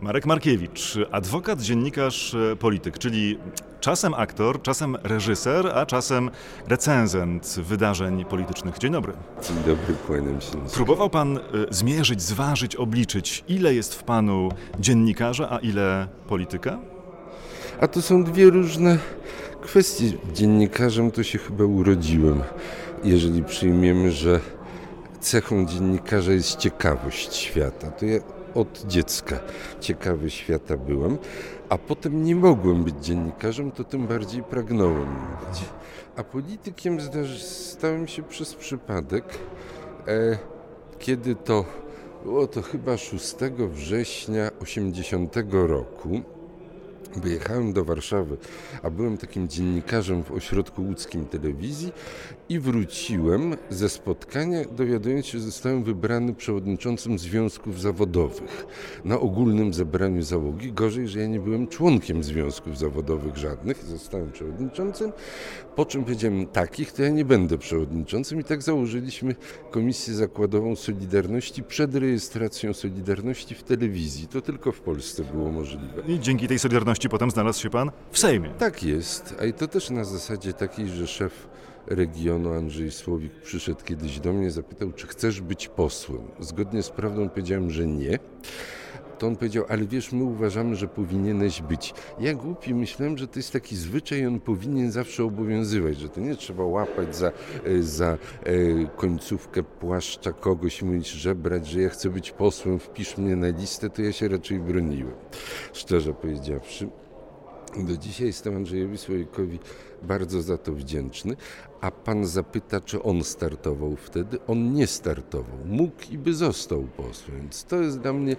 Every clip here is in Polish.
Marek Markiewicz, adwokat, dziennikarz, polityk, czyli czasem aktor, czasem reżyser, a czasem recenzent wydarzeń politycznych. Dzień dobry. Dzień dobry, kłaniam się. Próbował pan zmierzyć, zważyć, obliczyć, ile jest w panu dziennikarza, a ile polityka? A to są dwie różne kwestie. Dziennikarzem to się chyba urodziłem, jeżeli przyjmiemy, że cechą dziennikarza jest ciekawość świata. To ja od dziecka ciekawy świata byłem, a potem nie mogłem być dziennikarzem, to tym bardziej pragnąłem być. A politykiem stałem się przez przypadek, kiedy to było to chyba 6 września 80 roku. Wyjechałem do Warszawy, a byłem takim dziennikarzem w Ośrodku Łódzkim Telewizji i wróciłem ze spotkania, dowiadując się, że zostałem wybrany przewodniczącym związków zawodowych na ogólnym zebraniu załogi. Gorzej, że ja nie byłem członkiem związków zawodowych żadnych, zostałem przewodniczącym, po czym powiedziałem takich, to ja nie będę przewodniczącym i tak założyliśmy Komisję Zakładową Solidarności przed rejestracją Solidarności w telewizji. To tylko w Polsce było możliwe. I dzięki tej Solidarności potem znalazł się pan w Sejmie. Tak jest, a i to też na zasadzie takiej, że szef regionu Andrzej Słowik przyszedł kiedyś do mnie, zapytał, czy chcesz być posłem. Zgodnie z prawdą powiedziałem, że nie. To on powiedział, ale wiesz, my uważamy, że powinieneś być. Ja głupi myślałem, że to jest taki zwyczaj, on powinien zawsze obowiązywać, że to nie trzeba łapać za końcówkę płaszcza kogoś, mówić, żebrać, że ja chcę być posłem, wpisz mnie na listę, to ja się raczej broniłem, szczerze powiedziawszy. Do dzisiaj jestem Andrzejowi Słowikowi bardzo za to wdzięczny, a pan zapyta, czy on startował wtedy? On nie startował, mógł i by został posłem, więc to jest dla mnie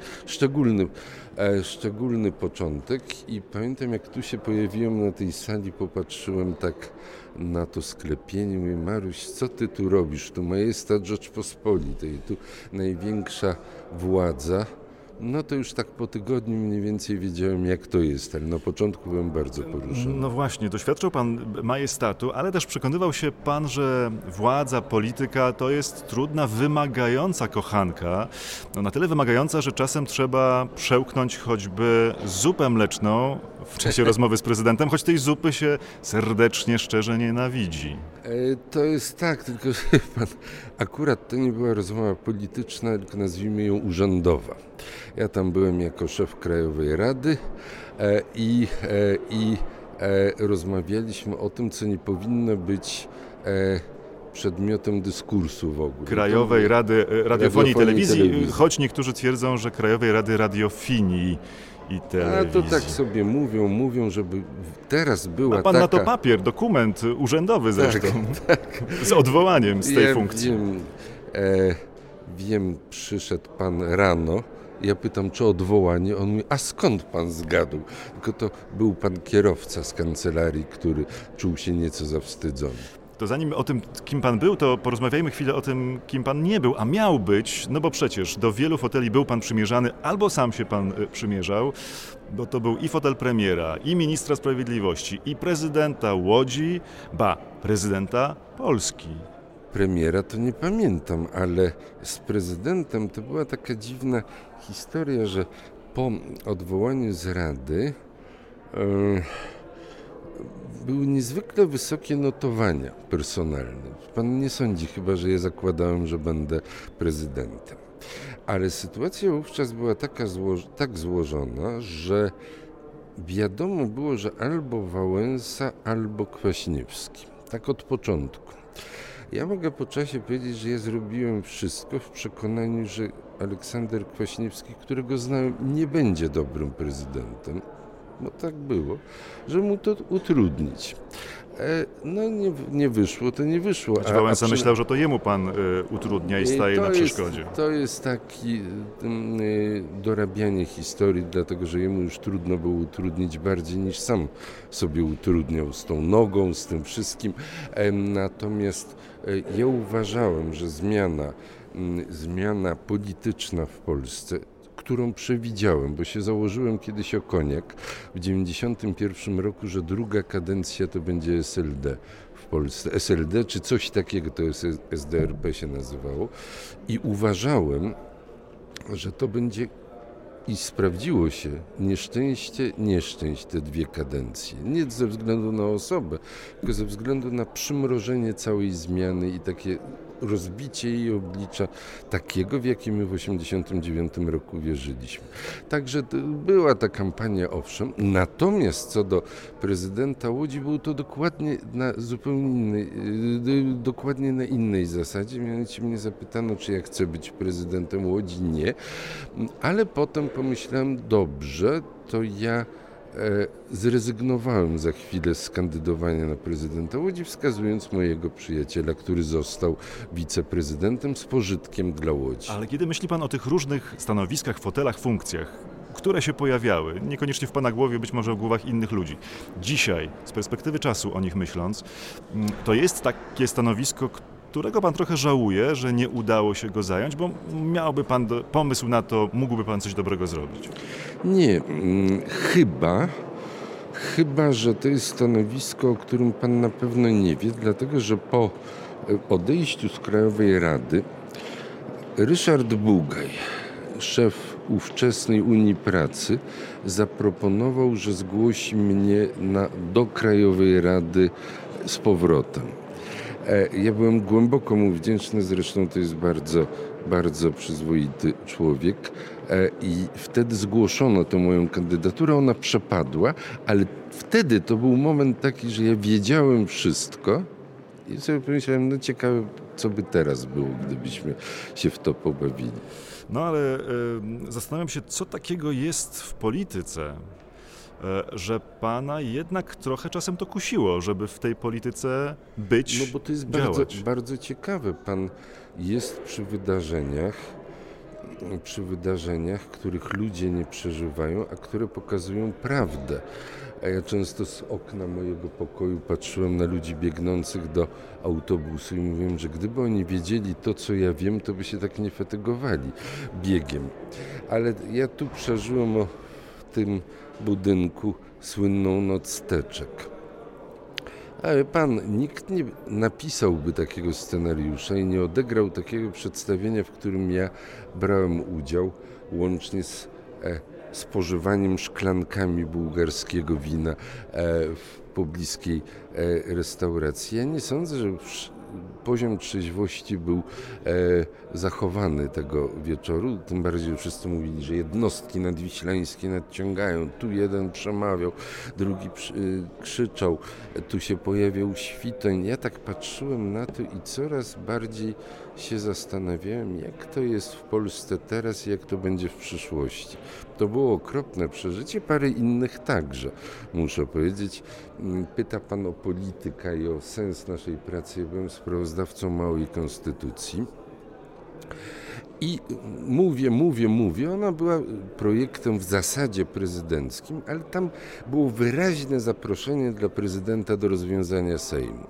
szczególny początek i pamiętam, jak tu się pojawiłem na tej sali, popatrzyłem tak na to sklepienie, mówię, Maruś, co ty tu robisz? Tu majestat Rzeczpospolitej, tu największa władza. No to już tak po tygodniu mniej więcej wiedziałem, jak to jest, ale na początku byłem bardzo poruszony. No właśnie, doświadczył pan majestatu, ale też przekonywał się pan, że władza, polityka to jest trudna, wymagająca kochanka. No na tyle wymagająca, że czasem trzeba przełknąć choćby zupę mleczną w czasie rozmowy z prezydentem, choć tej zupy się serdecznie, szczerze nienawidzi. To jest tak, tylko że pan, akurat to nie była rozmowa polityczna, tylko nazwijmy ją urzędowa. Ja tam byłem jako szef Krajowej Rady i rozmawialiśmy o tym, co nie powinno być przedmiotem dyskursu w ogóle. Krajowej Rady Radiofonii i Telewizji, choć niektórzy twierdzą, że Krajowej Rady Radiofinii i Telewizji. A to tak sobie mówią, żeby teraz była taka... Ma pan na to papier, dokument urzędowy zresztą, tak. Z odwołaniem z tej funkcji. Wiem, przyszedł pan rano. Ja pytam, czy odwołanie? On mówi, a skąd pan zgadł? Tylko to był pan kierowca z kancelarii, który czuł się nieco zawstydzony. To zanim o tym, kim pan był, to porozmawiajmy chwilę o tym, kim pan nie był, a miał być, no bo przecież do wielu foteli był pan przymierzany, albo sam się pan przymierzał, bo to był i fotel premiera, i ministra sprawiedliwości, i prezydenta Łodzi, ba, prezydenta Polski. Premiera to nie pamiętam, ale z prezydentem to była taka dziwna historia, że po odwołaniu z Rady były niezwykle wysokie notowania personalne. Pan nie sądzi chyba, że ja zakładałem, że będę prezydentem. Ale sytuacja wówczas była taka tak złożona, że wiadomo było, że albo Wałęsa, albo Kwaśniewski. Tak od początku. Ja mogę po czasie powiedzieć, że ja zrobiłem wszystko w przekonaniu, że Aleksander Kwaśniewski, którego znałem, nie będzie dobrym prezydentem, bo tak było, żeby mu to utrudnić. Nie wyszło. Znaczy Wałęsa myślał, że to jemu pan utrudnia i staje na przeszkodzie. To jest takie dorabianie historii, dlatego że jemu już trudno było utrudnić bardziej niż sam sobie utrudniał z tą nogą, z tym wszystkim. Natomiast ja uważałem, że zmiana polityczna w Polsce, którą przewidziałem, bo się założyłem kiedyś o koniak w 1991 roku, że druga kadencja to będzie SLD w Polsce. SLD czy coś takiego, to jest SDRP się nazywało i uważałem, że to będzie I sprawdziło się nieszczęście te dwie kadencje. Nie ze względu na osobę, tylko ze względu na przymrożenie całej zmiany i takie rozbicie jej oblicza takiego, w jakim my w 1989 roku wierzyliśmy. Także była ta kampania, owszem, natomiast co do prezydenta Łodzi było to dokładnie na innej zasadzie, mianowicie mnie zapytano, czy ja chcę być prezydentem Łodzi, nie, ale potem pomyślałem, dobrze, to ja zrezygnowałem za chwilę z kandydowania na prezydenta Łodzi, wskazując mojego przyjaciela, który został wiceprezydentem z pożytkiem dla Łodzi. Ale kiedy myśli pan o tych różnych stanowiskach, fotelach, funkcjach, które się pojawiały, niekoniecznie w pana głowie, być może w głowach innych ludzi, dzisiaj, z perspektywy czasu o nich myśląc, to jest takie stanowisko, którego pan trochę żałuje, że nie udało się go zająć, bo miałby pan pomysł na to, mógłby pan coś dobrego zrobić? Nie, chyba, że to jest stanowisko, o którym pan na pewno nie wie, dlatego że po odejściu z Krajowej Rady Ryszard Bugaj, szef ówczesnej Unii Pracy, zaproponował, że zgłosi mnie do Krajowej Rady z powrotem. Ja byłem głęboko mu wdzięczny, zresztą to jest bardzo, bardzo przyzwoity człowiek i wtedy zgłoszono tę moją kandydaturę, ona przepadła, ale wtedy to był moment taki, że ja wiedziałem wszystko i sobie pomyślałem, no ciekawe, co by teraz było, gdybyśmy się w to pobawili. No ale zastanawiam się, co takiego jest w polityce, że pana jednak trochę czasem to kusiło, żeby w tej polityce być, no bo to jest bardzo, bardzo ciekawe. Pan jest przy wydarzeniach, których ludzie nie przeżywają, a które pokazują prawdę. A ja często z okna mojego pokoju patrzyłem na ludzi biegnących do autobusu i mówiłem, że gdyby oni wiedzieli to, co ja wiem, to by się tak nie fatygowali biegiem. Ale ja tu przeżyłem w tym budynku słynną noc teczek. Ale nikt nie napisałby takiego scenariusza i nie odegrał takiego przedstawienia, w którym ja brałem udział, łącznie z spożywaniem szklankami bułgarskiego wina w pobliskiej restauracji. Ja nie sądzę, że poziom trzeźwości był zachowany tego wieczoru, tym bardziej wszyscy mówili, że jednostki nadwiślańskie nadciągają, tu jeden przemawiał, drugi krzyczał, tu się pojawiał Świtoń. Ja tak patrzyłem na to i coraz bardziej się zastanawiałem, jak to jest w Polsce teraz i jak to będzie w przyszłości. To było okropne przeżycie, parę innych także, muszę powiedzieć. Pyta pan o politykę i o sens naszej pracy. Ja byłem sprawozdawcą małej konstytucji i mówię, ona była projektem w zasadzie prezydenckim, ale tam było wyraźne zaproszenie dla prezydenta do rozwiązania Sejmu.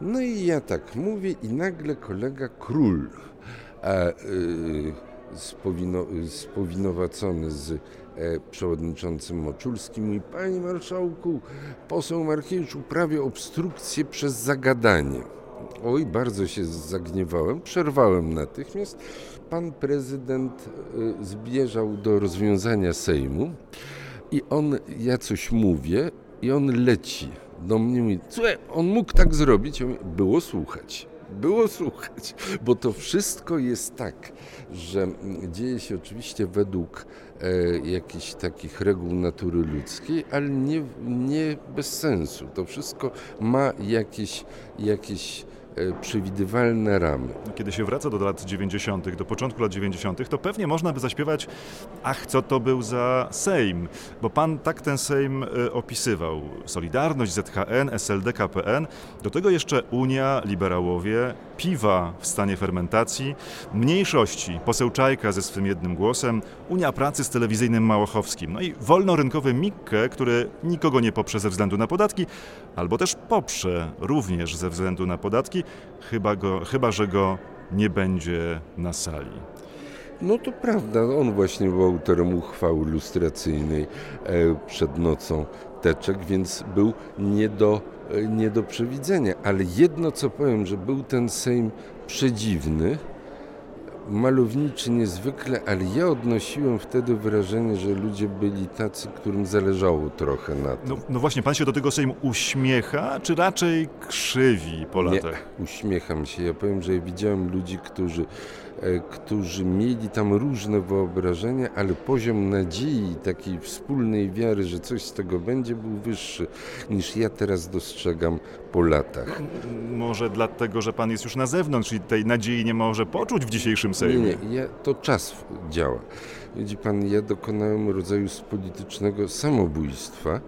No i ja tak mówię i nagle kolega Król, spowinowacony z przewodniczącym Moczulskim, mówi: panie marszałku, poseł Markiewicz uprawia obstrukcję przez zagadanie. Oj, bardzo się zagniewałem, przerwałem natychmiast. Pan prezydent zbieżał do rozwiązania Sejmu i ja coś mówię i on leci do mnie, mówi: słuchaj, on mógł tak zrobić. Ja mówię: było słuchać, bo to wszystko jest tak, że dzieje się oczywiście według jakichś takich reguł natury ludzkiej, ale nie bez sensu. To wszystko ma jakieś przewidywalne ramy. Kiedy się wraca do lat 90., do początku lat 90., to pewnie można by zaśpiewać: ach, co to był za Sejm, bo pan tak ten Sejm opisywał. Solidarność, ZHN, SLD, KPN, do tego jeszcze Unia, liberałowie, piwa w stanie fermentacji, mniejszości, poseł Czajka ze swym jednym głosem, Unia Pracy z telewizyjnym Małachowskim, no i wolnorynkowy Mikke, który nikogo nie poprze ze względu na podatki, albo też poprze również ze względu na podatki, chyba że go nie będzie na sali. No to prawda, on właśnie był autorem uchwały lustracyjnej przed nocą teczek, więc był nie do przewidzenia. Ale jedno co powiem, że był ten Sejm przedziwny, malowniczy niezwykle, ale ja odnosiłem wtedy wrażenie, że ludzie byli tacy, którym zależało trochę na tym. No właśnie, pan się do tego Sejmu uśmiecha, czy raczej krzywi po latach? Nie, uśmiecham się. Ja powiem, że ja widziałem ludzi, którzy mieli tam różne wyobrażenia, ale poziom nadziei, takiej wspólnej wiary, że coś z tego będzie, był wyższy niż ja teraz dostrzegam po latach. Może dlatego, że pan jest już na zewnątrz i tej nadziei nie może poczuć w dzisiejszym Sejmie. Nie, to czas działa. Widzi pan, ja dokonałem rodzaju politycznego samobójstwa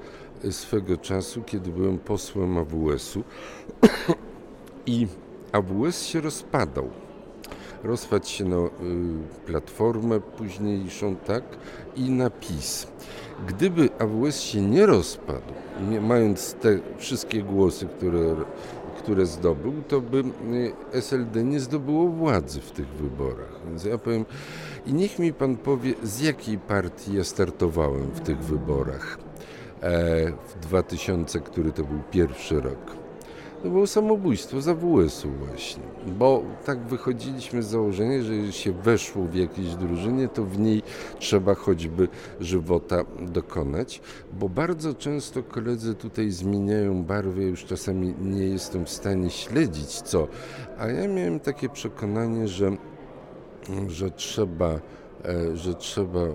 swego czasu, kiedy byłem posłem AWS-u i AWS się rozpadał. Rozpadł się na Platformę późniejszą, tak, i na PiS. Gdyby AWS się nie rozpadł, mając te wszystkie głosy, które zdobył, to by SLD nie zdobyło władzy w tych wyborach. Więc ja powiem, i niech mi pan powie, z jakiej partii ja startowałem w tych wyborach w 2000, który to był pierwszy rok. To było samobójstwo z AWS-u właśnie, bo tak wychodziliśmy z założenia, że jeżeli się weszło w jakiejś drużynie, to w niej trzeba choćby żywota dokonać, bo bardzo często koledzy tutaj zmieniają barwy, ja już czasami nie jestem w stanie śledzić co, a ja miałem takie przekonanie, że trzeba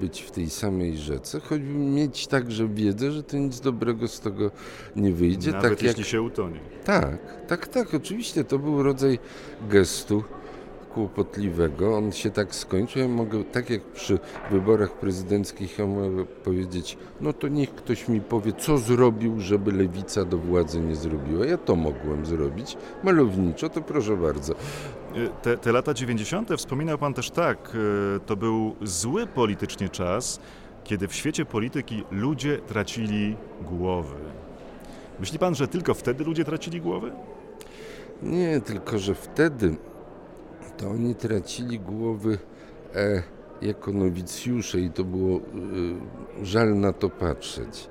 być w tej samej rzece, choćby mieć także wiedzę, że to nic dobrego z tego nie wyjdzie. Nawet tak jeśli się utonie. Tak, oczywiście to był rodzaj gestu kłopotliwego, on się tak skończył, ja mogę tak jak przy wyborach prezydenckich, ja mogę powiedzieć, no to niech ktoś mi powie, co zrobił, żeby lewica do władzy nie zrobiła. Ja to mogłem zrobić malowniczo, to proszę bardzo. Te lata 90. wspominał pan też tak, to był zły politycznie czas, kiedy w świecie polityki ludzie tracili głowy. Myśli pan, że tylko wtedy ludzie tracili głowy? Nie, tylko że wtedy to oni tracili głowy jako nowicjusze i to było żal na to patrzeć.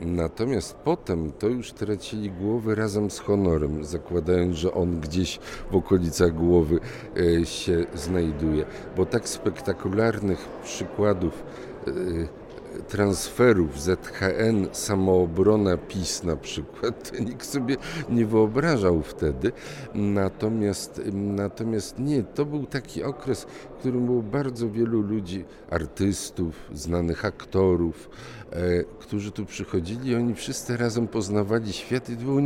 Natomiast potem to już tracili głowy razem z honorem, zakładając, że on gdzieś w okolicach głowy się znajduje. Bo tak spektakularnych przykładów transferów ZHN, Samoobrona, PiS na przykład, nikt sobie nie wyobrażał wtedy. Natomiast nie, to był taki okres, w którym było bardzo wielu ludzi, artystów, znanych aktorów, którzy tu przychodzili i oni wszyscy razem poznawali świat i to było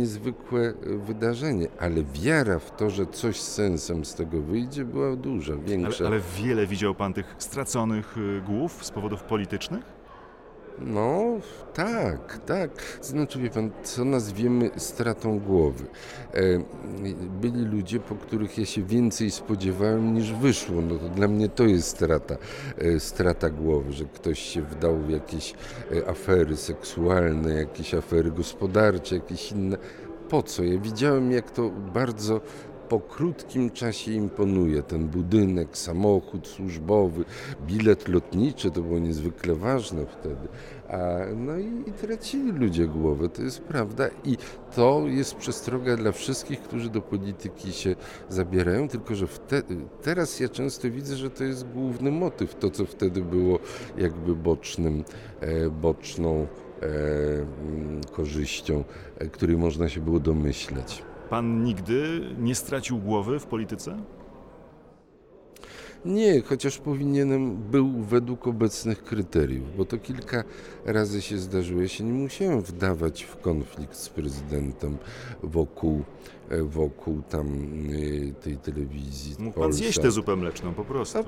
niezwykłe wydarzenie, ale wiara w to, że coś z sensem z tego wyjdzie, była duża, większa. Ale wiele widział pan tych straconych głów z powodów politycznych? No, tak. Znaczy, wie pan, co nazwiemy stratą głowy. Byli ludzie, po których ja się więcej spodziewałem niż wyszło. No to dla mnie to jest strata głowy, że ktoś się wdał w jakieś afery seksualne, jakieś afery gospodarcze, jakieś inne. Po co? Ja widziałem, jak to bardzo po krótkim czasie imponuje ten budynek, samochód służbowy, bilet lotniczy, to było niezwykle ważne wtedy. No i tracili ludzie głowę, to jest prawda i to jest przestroga dla wszystkich, którzy do polityki się zabierają, tylko że teraz ja często widzę, że to jest główny motyw, to co wtedy było jakby boczną korzyścią, której można się było domyśleć. Pan nigdy nie stracił głowy w polityce? Nie, chociaż powinienem był według obecnych kryteriów, bo to kilka razy się zdarzyło. Ja się nie musiałem wdawać w konflikt z prezydentem wokół tam tej telewizji. Mógł pan zjeść tę zupę mleczną po prostu.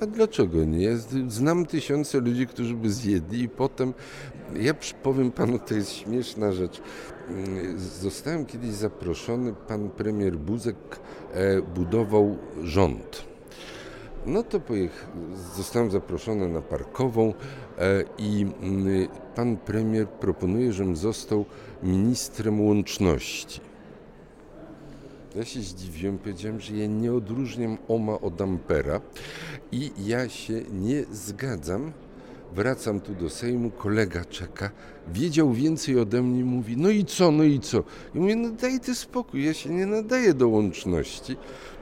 A dlaczego nie? Ja znam tysiące ludzi, którzy by zjedli i potem, ja powiem panu, to jest śmieszna rzecz. Zostałem kiedyś zaproszony, pan premier Buzek budował rząd. No to zostałem zaproszony na Parkową i pan premier proponuje, żebym został ministrem łączności. Ja się zdziwiłem, powiedziałem, że ja nie odróżniam oma od ampera i ja się nie zgadzam wracam tu do Sejmu, kolega czeka, wiedział więcej ode mnie, mówi, no i co? I mówię, no daj ty spokój, ja się nie nadaję do łączności.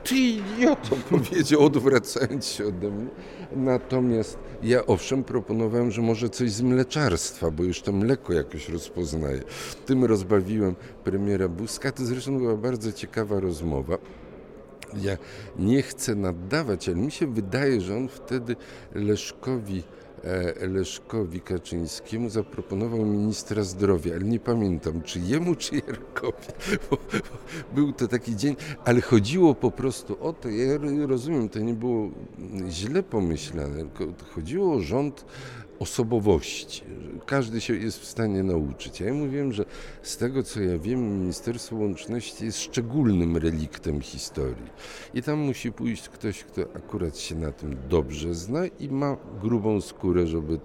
Ty idioto, powiedział, odwracając się ode mnie. Natomiast ja owszem proponowałem, że może coś z mleczarstwa, bo już to mleko jakoś rozpoznaję. Tym rozbawiłem premiera Buzka, to zresztą była bardzo ciekawa rozmowa. Ja nie chcę nadawać, ale mi się wydaje, że on wtedy Leszkowi Kaczyńskiemu zaproponował ministra zdrowia, ale nie pamiętam, czy jemu, czy Jarkowi, bo był to taki dzień, ale chodziło po prostu o to, ja rozumiem, to nie było źle pomyślane, tylko chodziło o rząd osobowości, każdy się jest w stanie nauczyć. Ja mówiłem, że z tego co ja wiem, Ministerstwo Łączności jest szczególnym reliktem historii i tam musi pójść ktoś, kto akurat się na tym dobrze zna i ma grubą skórę, żeby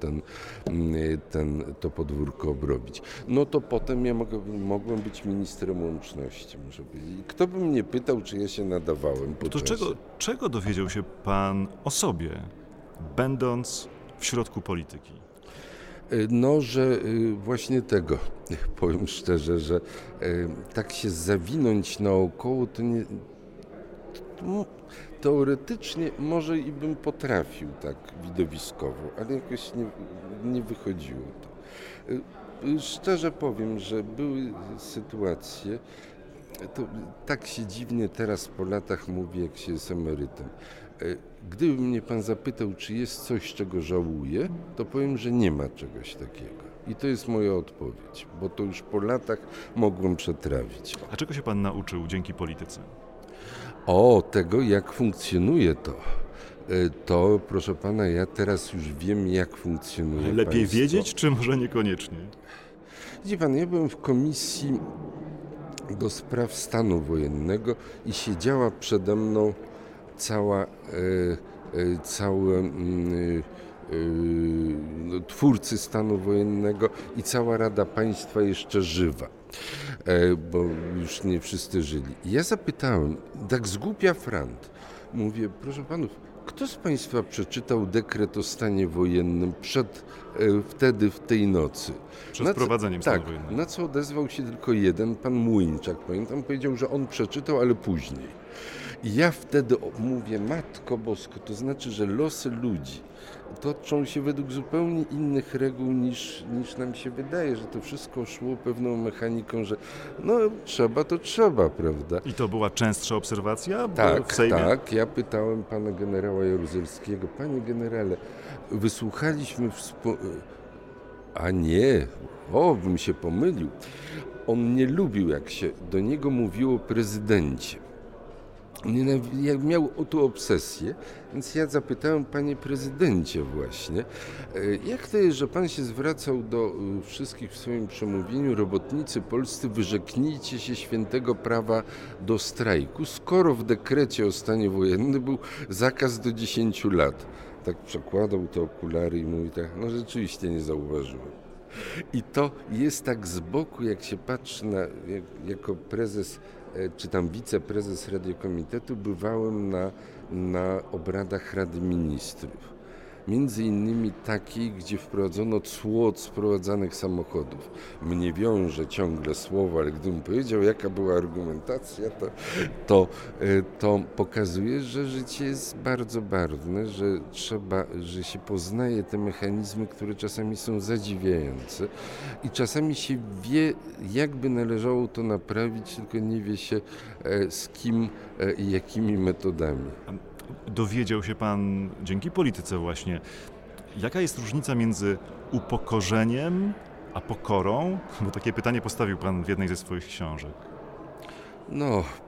to podwórko obrobić. No to potem ja mogłem być ministrem łączności. Muszę powiedzieć. Kto by mnie pytał, czy ja się nadawałem po czasie. Czego dowiedział się pan o sobie, będąc w środku polityki? No, że właśnie tego, powiem szczerze, że tak się zawinąć naokoło, to teoretycznie może i bym potrafił tak widowiskowo, ale jakoś nie wychodziło to. Szczerze powiem, że były sytuacje, to tak się dziwnie teraz po latach mówi, jak się jest emerytem. Gdyby mnie pan zapytał, czy jest coś, czego żałuję, to powiem, że nie ma czegoś takiego. I to jest moja odpowiedź, bo to już po latach mogłem przetrawić. A czego się pan nauczył dzięki polityce? Tego, jak funkcjonuje to. To, proszę pana, ja teraz już wiem, jak funkcjonuje lepiej państwo. Wiedzieć, czy może niekoniecznie? Widzi pan, ja byłem w komisji do spraw stanu wojennego i siedziała przede mną twórcy stanu wojennego i cała Rada Państwa jeszcze żywa, bo już nie wszyscy żyli. I ja zapytałem, tak z głupia frant, mówię, proszę panów, kto z państwa przeczytał dekret o stanie wojennym wtedy, w tej nocy? Przed wprowadzeniem stanu wojennego. Tak, na co odezwał się tylko jeden, pan Młyńczak, pamiętam, powiedział, że on przeczytał, ale później. I ja wtedy mówię, Matko Bosko, to znaczy, że losy ludzi toczą się według zupełnie innych reguł niż nam się wydaje, że to wszystko szło pewną mechaniką, że no trzeba, to trzeba, prawda? I to była częstsza obserwacja? Tak, w Sejmie? Tak. Ja pytałem pana generała Jaruzelskiego, panie generale, wysłuchaliśmy bym się pomylił. On nie lubił, jak się do niego mówiło prezydencie. Jak miał tu obsesję, więc ja zapytałem, panie prezydencie właśnie, jak to jest, że pan się zwracał do wszystkich w swoim przemówieniu, robotnicy polscy, wyrzeknijcie się świętego prawa do strajku, skoro w dekrecie o stanie wojennym był zakaz do 10 lat. Tak przekładał te okulary i mówi tak, no rzeczywiście nie zauważyłem. I to jest tak z boku, jak się patrzy jako prezes czy tam wiceprezes Radiokomitetu, bywałem na obradach Rady Ministrów. Między innymi takiej, gdzie wprowadzono cło od sprowadzanych samochodów. Mnie wiąże ciągle słowo, ale gdybym powiedział, jaka była argumentacja, to pokazuje, że życie jest bardzo barwne, że się poznaje te mechanizmy, które czasami są zadziwiające i czasami się wie, jakby należało to naprawić, tylko nie wie się z kim i jakimi metodami. Dowiedział się pan dzięki polityce właśnie, jaka jest różnica między upokorzeniem a pokorą? Bo takie pytanie postawił pan w jednej ze swoich książek.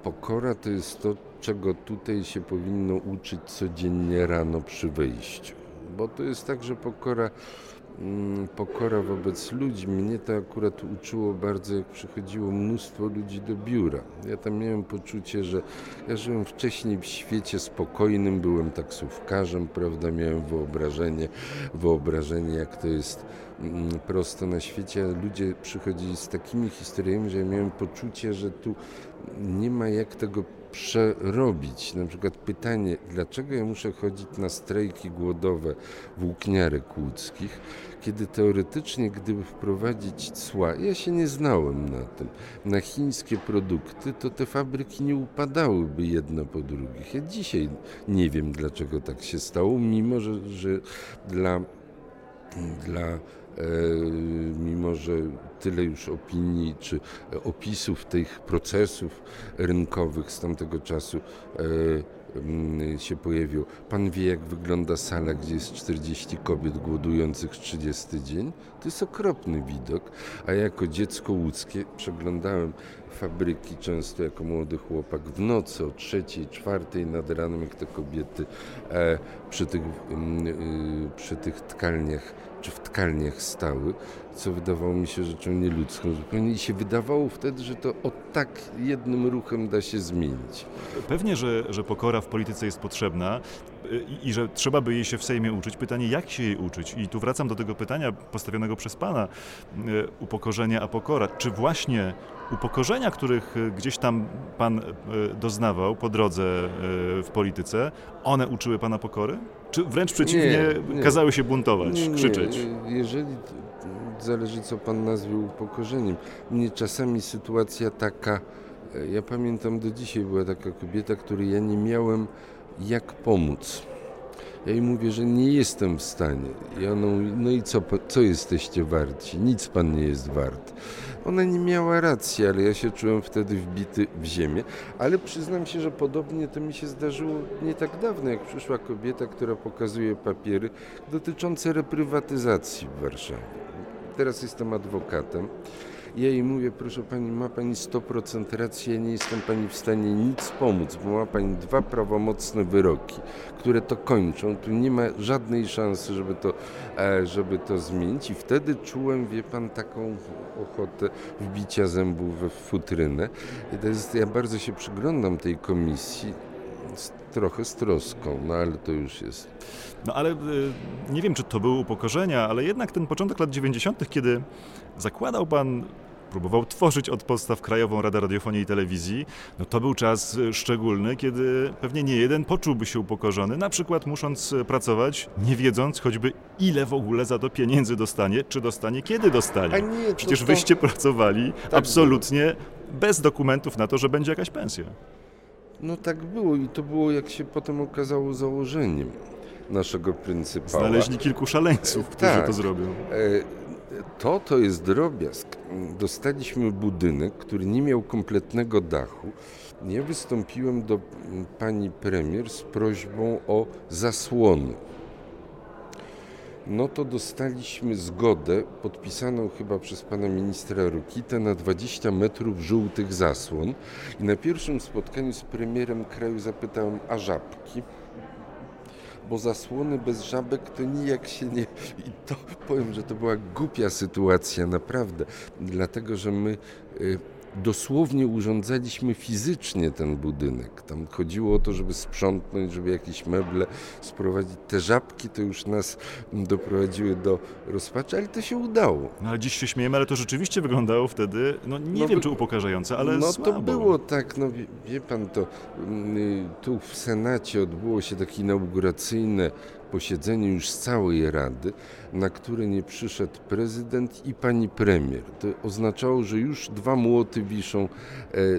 Pokora to jest to, czego tutaj się powinno uczyć codziennie rano przy wejściu. Bo to jest tak, że pokora wobec ludzi. Mnie to akurat uczyło bardzo, jak przychodziło mnóstwo ludzi do biura. Ja tam miałem poczucie, że ja żyłem wcześniej w świecie spokojnym, byłem taksówkarzem, prawda, miałem wyobrażenie, jak to jest prosto na świecie, a ludzie przychodzili z takimi historiami, że ja miałem poczucie, że tu nie ma jak tego przerobić. Na przykład pytanie, dlaczego ja muszę chodzić na strajki głodowe włókniarek łódzkich, kiedy teoretycznie, gdyby wprowadzić cła, ja się nie znałem na tym, na chińskie produkty, to te fabryki nie upadałyby jedna po drugich. Ja dzisiaj nie wiem, dlaczego tak się stało, mimo że mimo że tyle już opinii czy opisów tych procesów rynkowych z tamtego czasu się pojawił. Pan wie, jak wygląda sala, gdzie jest 40 kobiet głodujących 30 dzień? To jest okropny widok, a ja jako dziecko łódzkie przeglądałem fabryki często jako młody chłopak w nocy o 3:00, 4:00 nad ranem, jak te kobiety przy tych tkalniach czy w tkalniach stały, co wydawało mi się rzeczą nieludzką zupełnie i się wydawało wtedy, że to o tak jednym ruchem da się zmienić. Pewnie, że pokora w polityce jest potrzebna i że trzeba by jej się w Sejmie uczyć. Pytanie, jak się jej uczyć? I tu wracam do tego pytania postawionego przez pana, upokorzenie a pokora. Czy właśnie upokorzenia, których gdzieś tam pan doznawał po drodze w polityce, one uczyły pana pokory? Czy wręcz przeciwnie, nie, kazały się buntować, krzyczeć? Nie. Jeżeli zależy, co pan nazwie upokorzeniem. Mnie czasami sytuacja taka, ja pamiętam do dzisiaj, była taka kobieta, której ja nie miałem jak pomóc. Ja jej mówię, że nie jestem w stanie. I ona mówi, no i co jesteście warci? Nic pan nie jest wart. Ona nie miała racji, ale ja się czułem wtedy wbity w ziemię. Ale przyznam się, że podobnie to mi się zdarzyło nie tak dawno, jak przyszła kobieta, która pokazuje papiery dotyczące reprywatyzacji w Warszawie. Teraz jestem adwokatem. Ja jej mówię, proszę pani, ma pani 100% racji, ja nie jestem pani w stanie nic pomóc, bo ma pani 2 prawomocne wyroki, które to kończą. Tu nie ma żadnej szansy, żeby to zmienić. I wtedy czułem, wie pan, taką ochotę wbicia zębów we futrynę. I to jest, ja bardzo się przyglądam tej komisji, trochę z troską, no ale to już jest. No ale nie wiem, czy to były upokorzenia, ale jednak ten początek lat 90., kiedy zakładał pan, próbował tworzyć od podstaw Krajową Radę Radiofonii i Telewizji, no to był czas szczególny, kiedy pewnie nie jeden poczułby się upokorzony, na przykład musząc pracować, nie wiedząc choćby ile w ogóle za to pieniędzy dostanie, czy dostanie, kiedy dostanie. Nie, przecież wyście pracowali tak absolutnie bez dokumentów na to, że będzie jakaś pensja. No tak było i to było, jak się potem okazało, założeniem naszego pryncypała. Znaleźli kilku szaleńców, którzy to zrobią. To jest drobiazg. Dostaliśmy budynek, który nie miał kompletnego dachu. Ja wystąpiłem do pani premier z prośbą o zasłony. No to dostaliśmy zgodę, podpisaną chyba przez pana ministra Rukita, na 20 metrów żółtych zasłon. I na pierwszym spotkaniu z premierem kraju zapytałem, a żabki? Bo zasłony bez żabek to nijak się nie... I to powiem, że to była głupia sytuacja, naprawdę. Dlatego, że my dosłownie urządzaliśmy fizycznie ten budynek. Tam chodziło o to, żeby sprzątnąć, żeby jakieś meble sprowadzić. Te żabki to już nas doprowadziły do rozpaczy, ale to się udało. No ale dziś się śmiejemy, ale to rzeczywiście wyglądało wtedy, nie wiem czy upokarzające, ale no słabo. To było tak, no wie pan to, tu w Senacie odbyło się takie inauguracyjne posiedzenie już z całej Rady, na które nie przyszedł prezydent i pani premier. To oznaczało, że już 2 młoty wiszą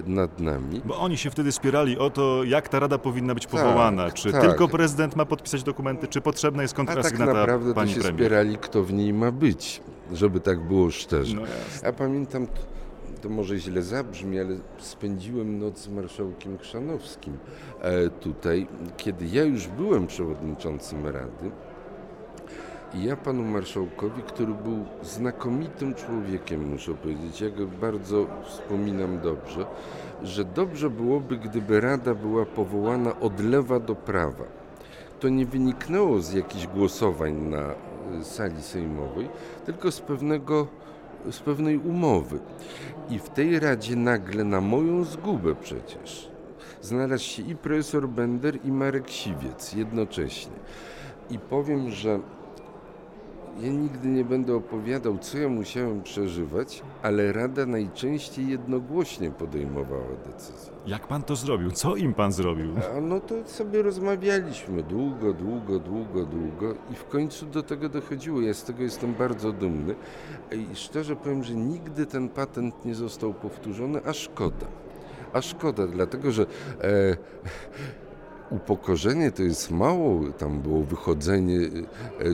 nad nami. Bo oni się wtedy spierali o to, jak ta Rada powinna być powołana. Tak, czy tylko prezydent ma podpisać dokumenty, czy potrzebna jest kontrasygnata pani premier. A tak naprawdę to się spierali, kto w niej ma być, żeby tak było szczerze. No ja pamiętam, to może źle zabrzmi, ale spędziłem noc z marszałkiem Krzanowskim tutaj, kiedy ja już byłem przewodniczącym Rady i ja panu marszałkowi, który był znakomitym człowiekiem, muszę powiedzieć, ja go bardzo wspominam dobrze, że dobrze byłoby, gdyby Rada była powołana od lewa do prawa. To nie wyniknęło z jakichś głosowań na sali sejmowej, tylko z pewnej umowy. I w tej Radzie nagle, na moją zgubę przecież, znalazł się i profesor Bender, i Marek Siwiec jednocześnie. I powiem, że Ja nigdy nie będę opowiadał, co ja musiałem przeżywać, ale Rada najczęściej jednogłośnie podejmowała decyzję. Jak pan to zrobił? Co im pan zrobił? No to sobie rozmawialiśmy długo i w końcu do tego dochodziło. Ja z tego jestem bardzo dumny i szczerze powiem, że nigdy ten patent nie został powtórzony, a szkoda. A szkoda, dlatego że... Upokorzenie to jest mało, tam było wychodzenie,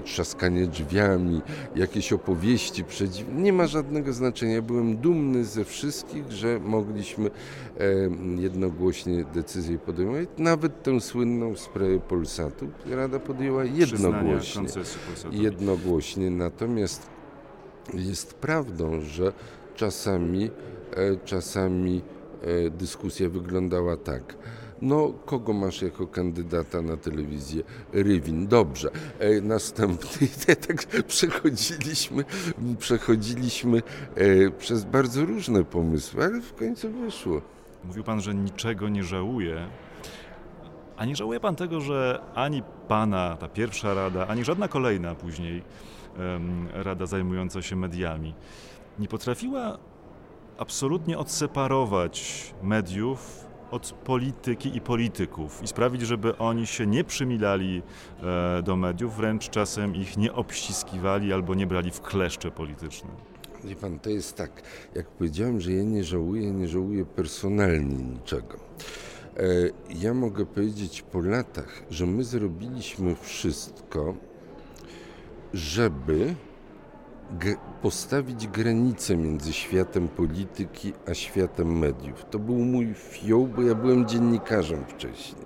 trzaskanie drzwiami, jakieś opowieści przedziwne, nie ma żadnego znaczenia. Byłem dumny ze wszystkich, że mogliśmy jednogłośnie decyzję podejmować. Nawet tę słynną sprawę Polsatu Rada podjęła jednogłośnie. Natomiast jest prawdą, że czasami dyskusja wyglądała tak. No, kogo masz jako kandydata na telewizję? Rywin. Dobrze. Następny. Tak przechodziliśmy przez bardzo różne pomysły, ale w końcu wyszło. Mówił pan, że niczego nie żałuje. A nie żałuje pan tego, że ani pana, ta pierwsza rada, ani żadna kolejna później rada zajmująca się mediami nie potrafiła absolutnie odseparować mediów od polityki i polityków i sprawić, żeby oni się nie przymilali do mediów, wręcz czasem ich nie obściskiwali albo nie brali w kleszcze polityczne. Wie pan, to jest tak, jak powiedziałem, że ja nie żałuję personalnie niczego. Ja mogę powiedzieć po latach, że my zrobiliśmy wszystko, żeby postawić granicę między światem polityki a światem mediów. To był mój fioł, bo ja byłem dziennikarzem wcześniej.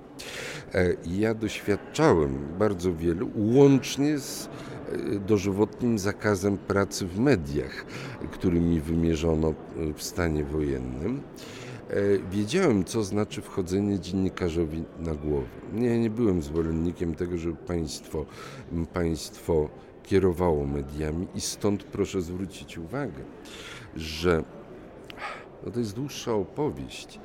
Ja doświadczałem bardzo wielu, łącznie z dożywotnim zakazem pracy w mediach, który mi wymierzono w stanie wojennym. Wiedziałem, co znaczy wchodzenie dziennikarzowi na głowę. Ja nie byłem zwolennikiem tego, żeby państwo kierowało mediami i stąd proszę zwrócić uwagę, że to jest dłuższa opowieść.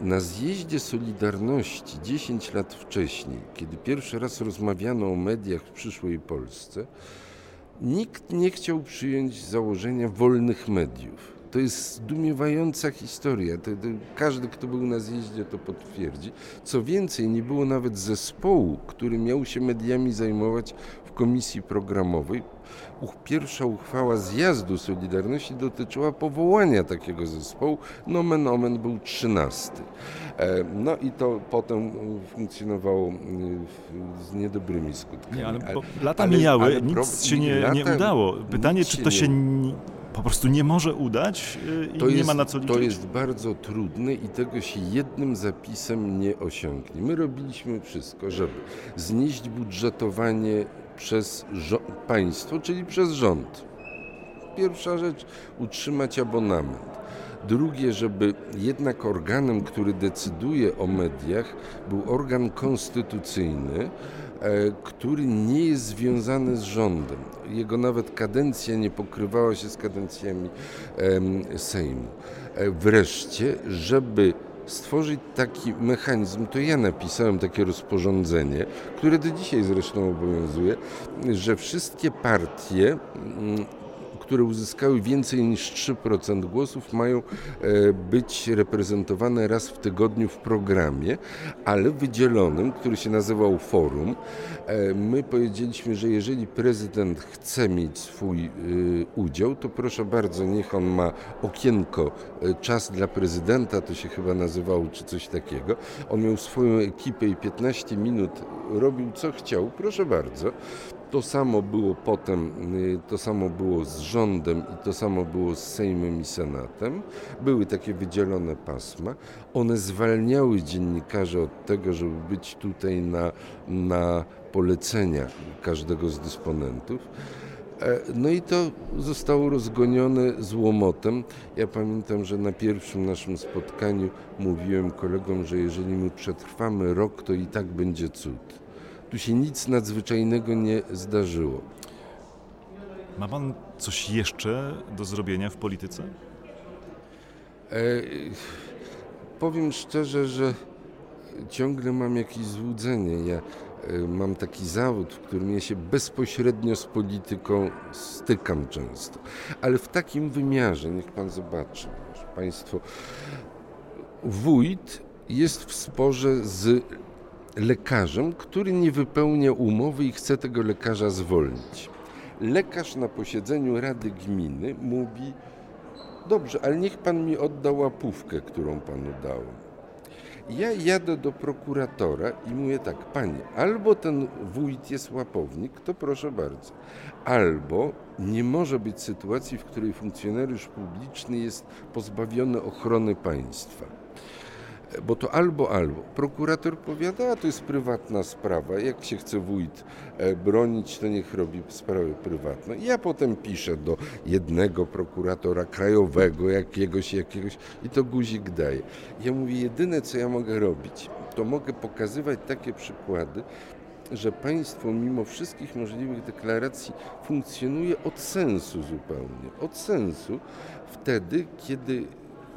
Na zjeździe Solidarności 10 lat wcześniej, kiedy pierwszy raz rozmawiano o mediach w przyszłej Polsce, nikt nie chciał przyjąć założenia wolnych mediów. To jest zdumiewająca historia. Każdy, kto był na zjeździe, to potwierdzi. Co więcej, nie było nawet zespołu, który miał się mediami zajmować w komisji programowej. Pierwsza uchwała zjazdu Solidarności dotyczyła powołania takiego zespołu. Nomen omen był 13. No i to potem funkcjonowało z niedobrymi skutkami. Lata mijały, nic się nie udało. Pytanie, czy to się... po prostu nie może udać i nie ma na co liczyć. To jest bardzo trudne i tego się jednym zapisem nie osiągnie. My robiliśmy wszystko, żeby znieść budżetowanie przez państwo, czyli przez rząd. Pierwsza rzecz, utrzymać abonament. Drugie, żeby jednak organem, który decyduje o mediach, był organ konstytucyjny, który nie jest związany z rządem. Jego nawet kadencja nie pokrywała się z kadencjami Sejmu. Wreszcie, żeby stworzyć taki mechanizm, to ja napisałem takie rozporządzenie, które do dzisiaj zresztą obowiązuje, że wszystkie partie, które uzyskały więcej niż 3% głosów, mają być reprezentowane raz w tygodniu w programie, ale wydzielonym, który się nazywał Forum. My powiedzieliśmy, że jeżeli prezydent chce mieć swój udział, to proszę bardzo, niech on ma okienko, czas dla prezydenta, to się chyba nazywało, czy coś takiego. On miał swoją ekipę i 15 minut robił, co chciał, proszę bardzo. To samo było potem, to samo było z rządem i to samo było z Sejmem i Senatem. Były takie wydzielone pasma. One zwalniały dziennikarzy od tego, żeby być tutaj na polecenia każdego z dysponentów. No i to zostało rozgonione z łomotem. Ja pamiętam, że na pierwszym naszym spotkaniu mówiłem kolegom, że jeżeli my przetrwamy rok, to i tak będzie cud. Tu się nic nadzwyczajnego nie zdarzyło. Ma pan coś jeszcze do zrobienia w polityce? Powiem szczerze, że ciągle mam jakieś złudzenie. Ja mam taki zawód, w którym ja się bezpośrednio z polityką stykam często. Ale w takim wymiarze, niech pan zobaczy, proszę państwo, wójt jest w sporze z lekarzem, który nie wypełnia umowy i chce tego lekarza zwolnić. Lekarz na posiedzeniu Rady Gminy mówi: dobrze, ale niech pan mi odda łapówkę, którą panu dałem. Ja jadę do prokuratora i mówię tak: panie, albo ten wójt jest łapownik, to proszę bardzo, albo nie może być sytuacji, w której funkcjonariusz publiczny jest pozbawiony ochrony państwa. Bo to albo. Prokurator powiada: a to jest prywatna sprawa, jak się chce wójt bronić, to niech robi sprawę prywatną. Ja potem piszę do jednego prokuratora krajowego, jakiegoś i to guzik daje. Ja mówię: jedyne co ja mogę robić, to mogę pokazywać takie przykłady, że państwo mimo wszystkich możliwych deklaracji funkcjonuje od sensu zupełnie. Od sensu wtedy, kiedy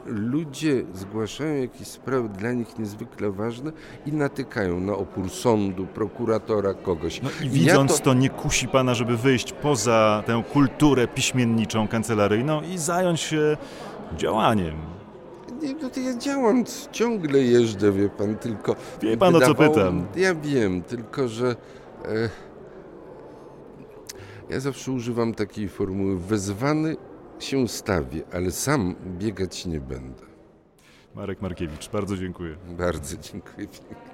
ludzie zgłaszają jakieś sprawy dla nich niezwykle ważne i natykają na opór sądu, prokuratora, kogoś. No i widząc to nie kusi pana, żeby wyjść poza tę kulturę piśmienniczą, kancelaryjną i zająć się działaniem? Ja działam, ciągle jeżdżę, wie pan, tylko... Wie pan, o co pytam. Ja wiem, tylko że... Ja zawsze używam takiej formuły: wezwany się stawię, ale sam biegać nie będę. Marek Markiewicz, bardzo dziękuję. Bardzo dziękuję.